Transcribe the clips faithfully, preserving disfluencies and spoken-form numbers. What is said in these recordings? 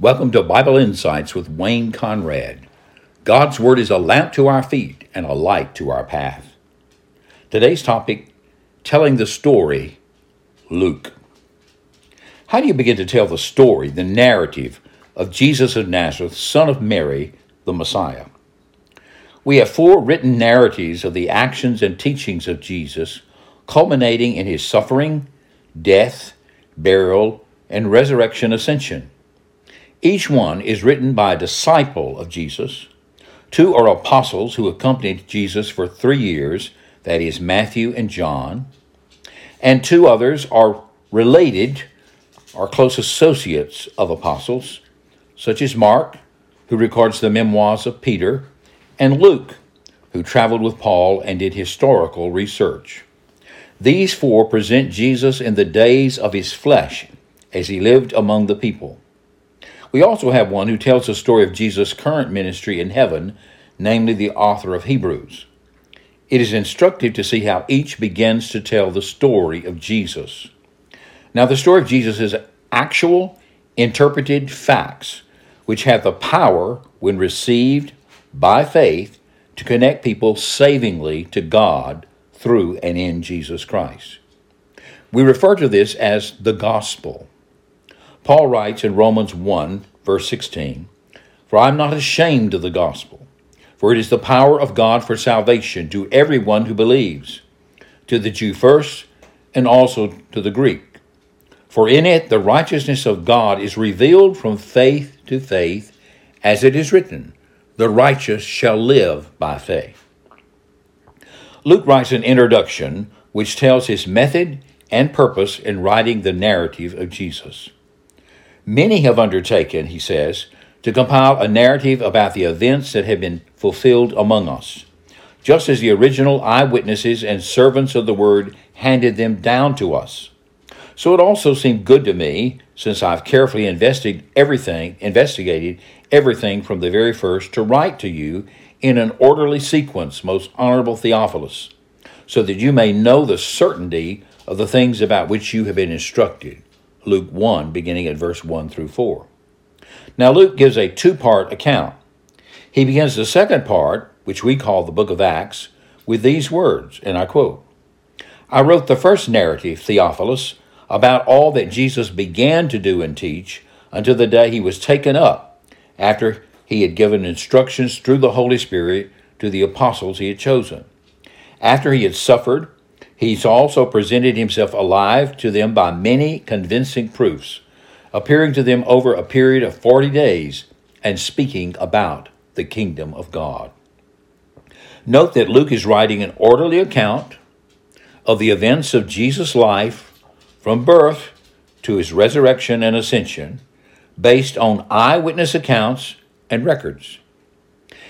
Welcome to Bible Insights with Wayne Conrad. God's Word is a lamp to our feet and a light to our path. Today's topic, telling the story, Luke. How do you begin to tell the story, the narrative, of Jesus of Nazareth, son of Mary, the Messiah? We have four written narratives of the actions and teachings of Jesus, culminating in his suffering, death, burial, and resurrection ascension. Each one is written by a disciple of Jesus. Two are apostles who accompanied Jesus for three years, that is Matthew and John, and two others are related or close associates of apostles, such as Mark, who records the memoirs of Peter, and Luke, who traveled with Paul and did historical research. These four present Jesus in the days of his flesh as he lived among the people. We also have one who tells the story of Jesus' current ministry in heaven, namely the author of Hebrews. It is instructive to see how each begins to tell the story of Jesus. Now, the story of Jesus is actual, interpreted facts, which have the power, when received by faith, to connect people savingly to God through and in Jesus Christ. We refer to this as the gospel. Paul writes in Romans one, verse sixteen, "For I am not ashamed of the gospel, for it is the power of God for salvation to everyone who believes, to the Jew first, and also to the Greek. For in it the righteousness of God is revealed from faith to faith, as it is written, 'The righteous shall live by faith.'" Luke writes an introduction which tells his method and purpose in writing the narrative of Jesus. Many have undertaken, he says, to compile a narrative about the events that have been fulfilled among us, just as the original eyewitnesses and servants of the word handed them down to us. So it also seemed good to me, since I've carefully invested everything, investigated everything from the very first, to write to you in an orderly sequence, most honorable Theophilus, so that you may know the certainty of the things about which you have been instructed. Luke one, beginning at verse one through four. Now, Luke gives a two-part account. He begins the second part, which we call the book of Acts, with these words, and I quote, "I wrote the first narrative, Theophilus, about all that Jesus began to do and teach until the day he was taken up, after he had given instructions through the Holy Spirit to the apostles he had chosen. After he had suffered, he's also presented himself alive to them by many convincing proofs, appearing to them over a period of forty days and speaking about the kingdom of God." Note that Luke is writing an orderly account of the events of Jesus' life from birth to his resurrection and ascension based on eyewitness accounts and records.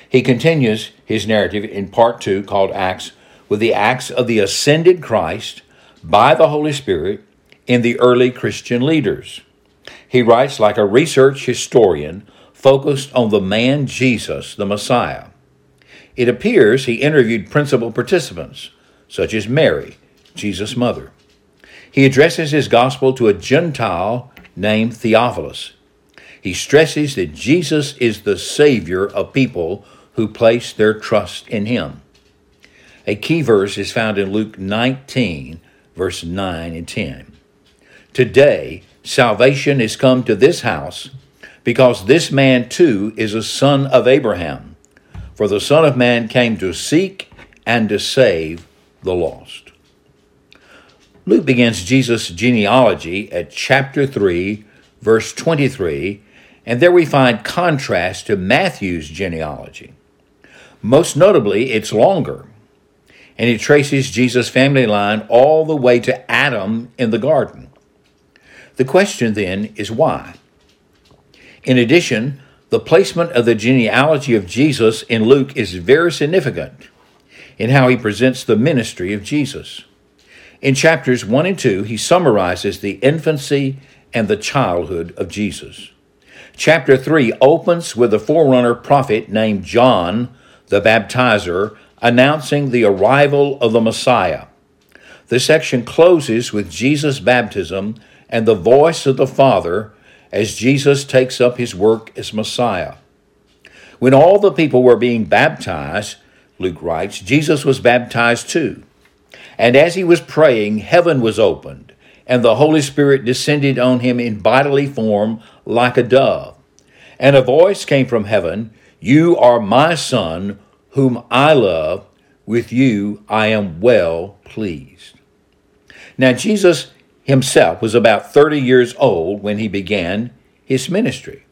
He continues his narrative in part two, called Acts, with the acts of the ascended Christ by the Holy Spirit in the early Christian leaders. He writes like a research historian focused on the man Jesus, the Messiah. It appears he interviewed principal participants, such as Mary, Jesus' mother. He addresses his gospel to a Gentile named Theophilus. He stresses that Jesus is the Savior of people who place their trust in him. A key verse is found in Luke nineteen, verse nine and ten. "Today, salvation has come to this house, because this man too is a son of Abraham. For the Son of Man came to seek and to save the lost." Luke begins Jesus' genealogy at chapter three, verse twenty-three, and there we find contrast to Matthew's genealogy. Most notably, it's longer, and it traces Jesus' family line all the way to Adam in the garden. The question then is why? In addition, the placement of the genealogy of Jesus in Luke is very significant in how he presents the ministry of Jesus. In chapters one and two, he summarizes the infancy and the childhood of Jesus. Chapter three opens with a forerunner prophet named John the Baptizer, announcing the arrival of the Messiah. The section closes with Jesus' baptism and the voice of the Father as Jesus takes up his work as Messiah. When all the people were being baptized, Luke writes, Jesus was baptized too. And as he was praying, heaven was opened, and the Holy Spirit descended on him in bodily form like a dove. And a voice came from heaven, "You are my Son, whom I love. With you I am well pleased." Now, Jesus himself was about thirty years old when he began his ministry.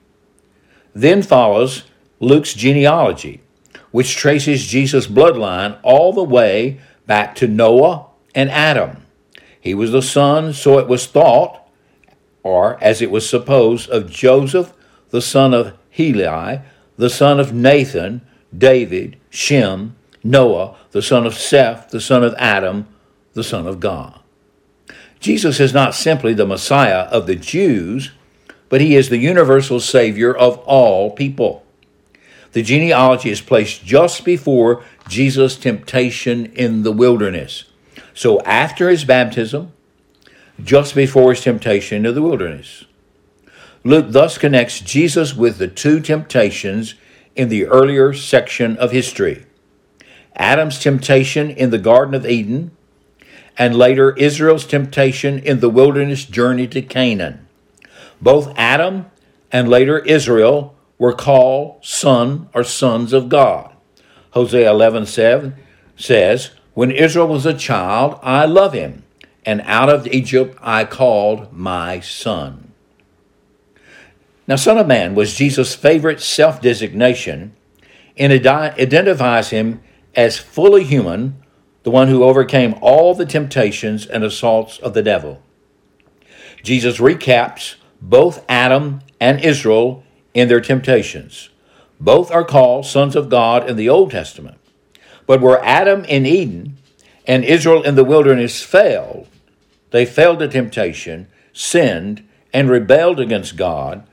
Then follows Luke's genealogy, which traces Jesus' bloodline all the way back to Noah and Adam. He was the son, so it was thought, or as it was supposed, of Joseph, the son of Heli, the son of Nathan, David, Shem, Noah, the son of Seth, the son of Adam, the son of God. Jesus is not simply the Messiah of the Jews, but he is the universal Savior of all people. The genealogy is placed just before Jesus' temptation in the wilderness. So after his baptism, just before his temptation in the wilderness. Luke thus connects Jesus with the two temptations in the earlier section of history. Adam's temptation in the Garden of Eden, and later Israel's temptation in the wilderness journey to Canaan. Both Adam and later Israel were called son or sons of God. Hosea eleven seven says, "When Israel was a child, I loved him, and out of Egypt I called my son." Now, Son of Man was Jesus' favorite self-designation and identifies him as fully human, the one who overcame all the temptations and assaults of the devil. Jesus recaps both Adam and Israel in their temptations. Both are called sons of God in the Old Testament. But where Adam in Eden and Israel in the wilderness failed, they failed the temptation, sinned, and rebelled against God,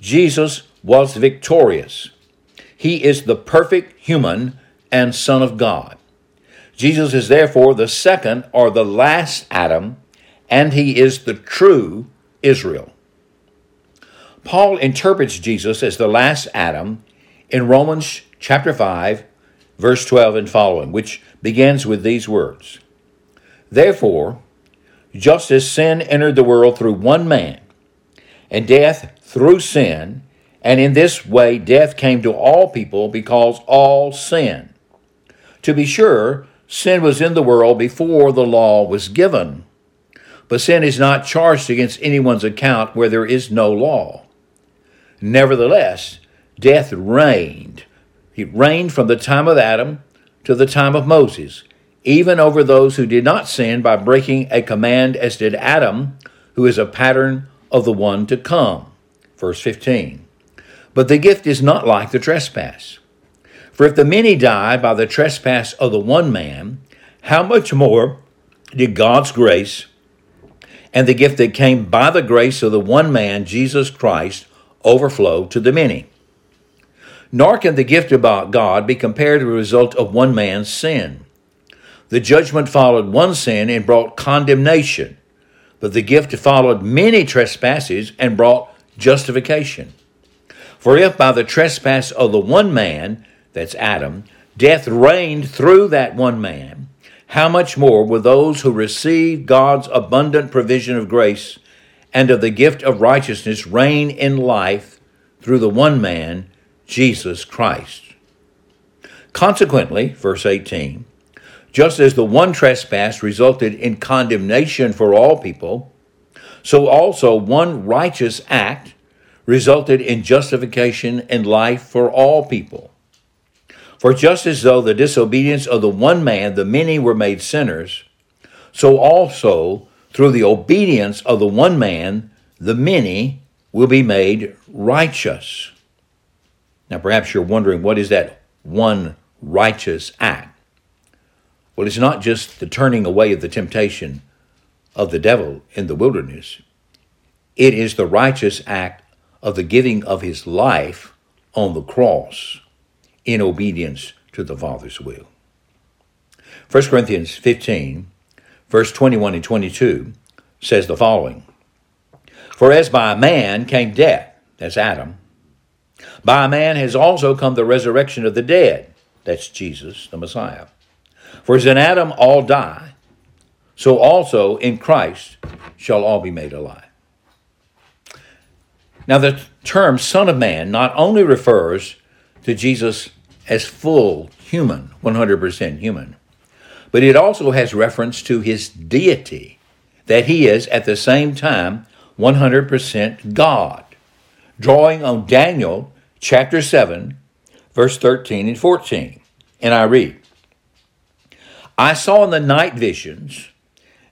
Jesus was victorious. He is the perfect human and Son of God. Jesus is therefore the second or the last Adam, and he is the true Israel. Paul interprets Jesus as the last Adam in Romans chapter five, verse twelve and following, which begins with these words, "Therefore, just as sin entered the world through one man, and death through sin, and in this way death came to all people because all sinned. To be sure, sin was in the world before the law was given, but sin is not charged against anyone's account where there is no law. Nevertheless, death reigned. It reigned from the time of Adam to the time of Moses, even over those who did not sin by breaking a command as did Adam, who is a pattern of the one to come." Verse fifteen, "But the gift is not like the trespass. For if the many died by the trespass of the one man, how much more did God's grace and the gift that came by the grace of the one man, Jesus Christ, overflow to the many? Nor can the gift about God be compared to the result of one man's sin. The judgment followed one sin and brought condemnation, but the gift followed many trespasses and brought justification. For if by the trespass of the one man," that's Adam, "death reigned through that one man, how much more will those who receive God's abundant provision of grace and of the gift of righteousness reign in life through the one man, Jesus Christ? Consequently," verse eighteen, "just as the one trespass resulted in condemnation for all people, so also one righteous act resulted in justification and life for all people. For just as though the disobedience of the one man, the many were made sinners, so also through the obedience of the one man, the many will be made righteous." Now, perhaps you're wondering, what is that one righteous act? Well, it's not just the turning away of the temptation of the devil in the wilderness. It is the righteous act of the giving of his life on the cross, in obedience to the Father's will. First Corinthians fifteen, verse twenty-one and twenty-two says the following, For as by a man came death, that's Adam, by a man has also come the resurrection of the dead, that's Jesus, the Messiah. For as in Adam all die, so also in Christ shall all be made alive. Now the term Son of Man not only refers to Jesus as full human, one hundred percent human, but it also has reference to his deity, that he is at the same time one hundred percent God, drawing on Daniel chapter seven, verse thirteen and fourteen. And I read, I saw in the night visions,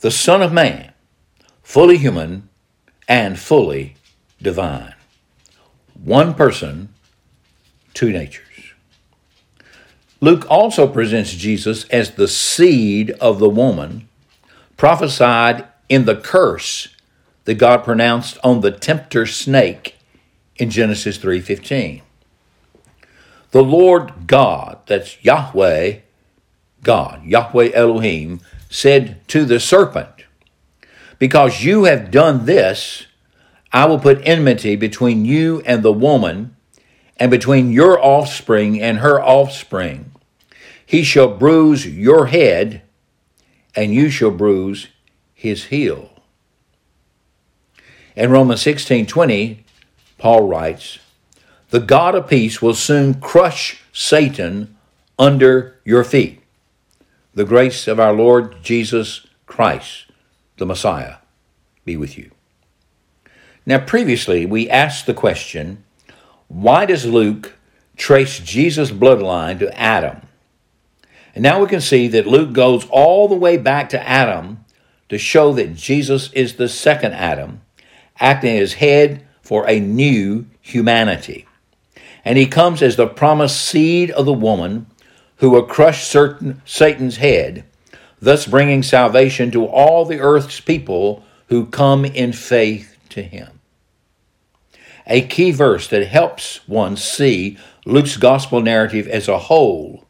the Son of Man, fully human and fully divine. One person, two natures. Luke also presents Jesus as the seed of the woman, prophesied in the curse that God pronounced on the tempter snake in Genesis three fifteen. The Lord God, that's Yahweh, God, Yahweh Elohim, said to the serpent, because you have done this, I will put enmity between you and the woman, and between your offspring and her offspring. He shall bruise your head, and you shall bruise his heel. In Romans sixteen twenty, Paul writes, the God of peace will soon crush Satan under your feet. The grace of our Lord Jesus Christ, the Messiah, be with you. Now, previously, we asked the question, why does Luke trace Jesus' bloodline to Adam? And now we can see that Luke goes all the way back to Adam to show that Jesus is the second Adam, acting as head for a new humanity. And he comes as the promised seed of the woman, who will crush certain Satan's head, thus bringing salvation to all the earth's people who come in faith to him. A key verse that helps one see Luke's gospel narrative as a whole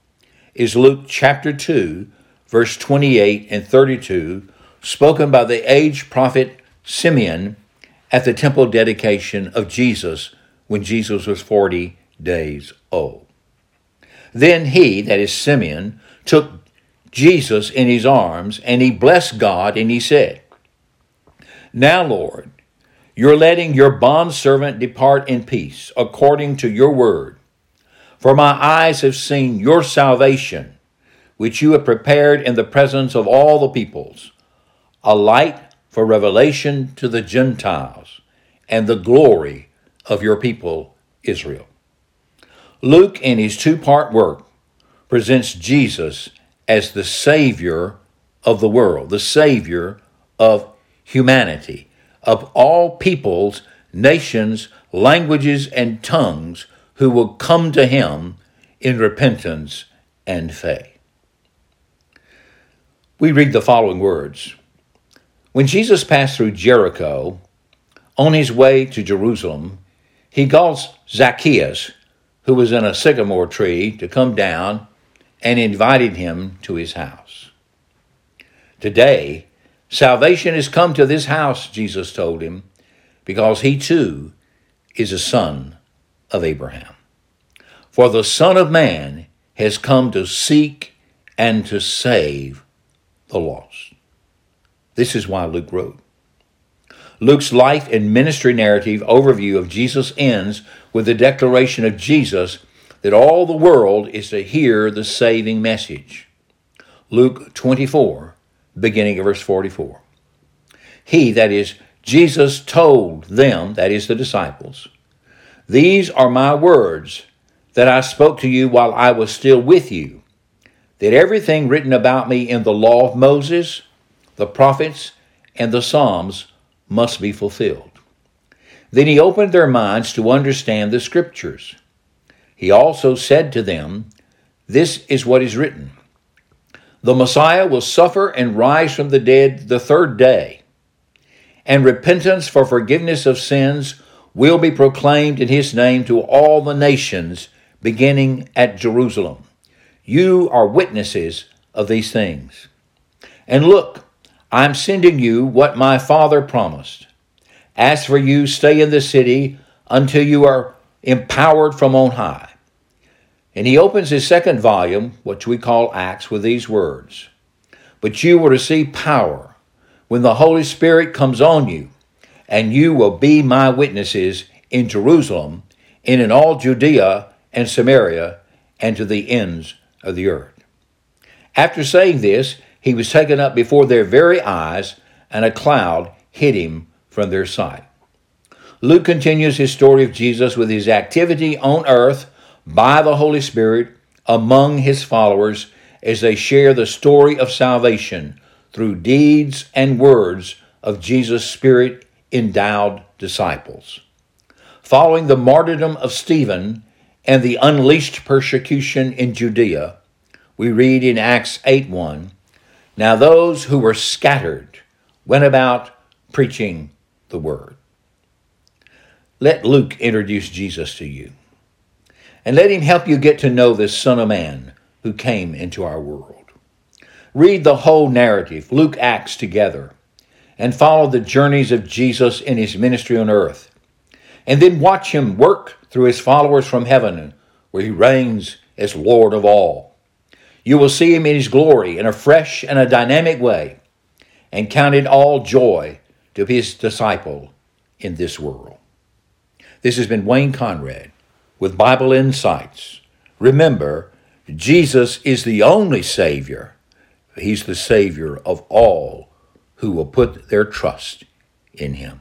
is Luke chapter two, verse twenty-eight and thirty-two, spoken by the aged prophet Simeon at the temple dedication of Jesus when Jesus was forty days old. Then he, that is Simeon, took Jesus in his arms, and he blessed God, and he said, now, Lord, you're letting your bondservant depart in peace, according to your word. For my eyes have seen your salvation, which you have prepared in the presence of all the peoples, a light for revelation to the Gentiles, and the glory of your people, Israel. Luke, in his two-part work, presents Jesus as the Savior of the world, the Savior of humanity, of all peoples, nations, languages, and tongues who will come to him in repentance and faith. We read the following words. When Jesus passed through Jericho, on his way to Jerusalem, he calls Zacchaeus, who was in a sycamore tree, to come down and invited him to his house. Today, salvation has come to this house, Jesus told him, because he too is a son of Abraham. For the Son of Man has come to seek and to save the lost. This is why Luke wrote. Luke's life and ministry narrative overview of Jesus ends with the declaration of Jesus that all the world is to hear the saving message. Luke twenty-four, beginning of verse forty-four. He, that is, Jesus told them, that is, the disciples, these are my words that I spoke to you while I was still with you, that everything written about me in the law of Moses, the prophets, and the Psalms must be fulfilled. Then he opened their minds to understand the Scriptures. He also said to them, "This is what is written, the Messiah will suffer and rise from the dead the third day, and repentance for forgiveness of sins will be proclaimed in his name to all the nations, beginning at Jerusalem. You are witnesses of these things. And look, I'm sending you what my Father promised. As for you, stay in the city until you are empowered from on high." And he opens his second volume, which we call Acts, with these words, "But you will receive power when the Holy Spirit comes on you, and you will be my witnesses in Jerusalem, and in all Judea and Samaria, and to the ends of the earth." After saying this, he was taken up before their very eyes, and a cloud hid him from their sight. Luke continues his story of Jesus with his activity on earth by the Holy Spirit among his followers as they share the story of salvation through deeds and words of Jesus' Spirit endowed disciples. Following the martyrdom of Stephen and the unleashed persecution in Judea, we read in Acts eight one, "Now those who were scattered went about preaching the word." Let Luke introduce Jesus to you, and let him help you get to know this Son of Man who came into our world. Read the whole narrative, Luke, Acts together, and follow the journeys of Jesus in his ministry on earth. And then watch him work through his followers from heaven, where he reigns as Lord of all. You will see him in his glory in a fresh and a dynamic way, and count it all joy to be his disciple in this world. This has been Wayne Conrad with Bible Insights. Remember, Jesus is the only Savior. He's the Savior of all who will put their trust in him.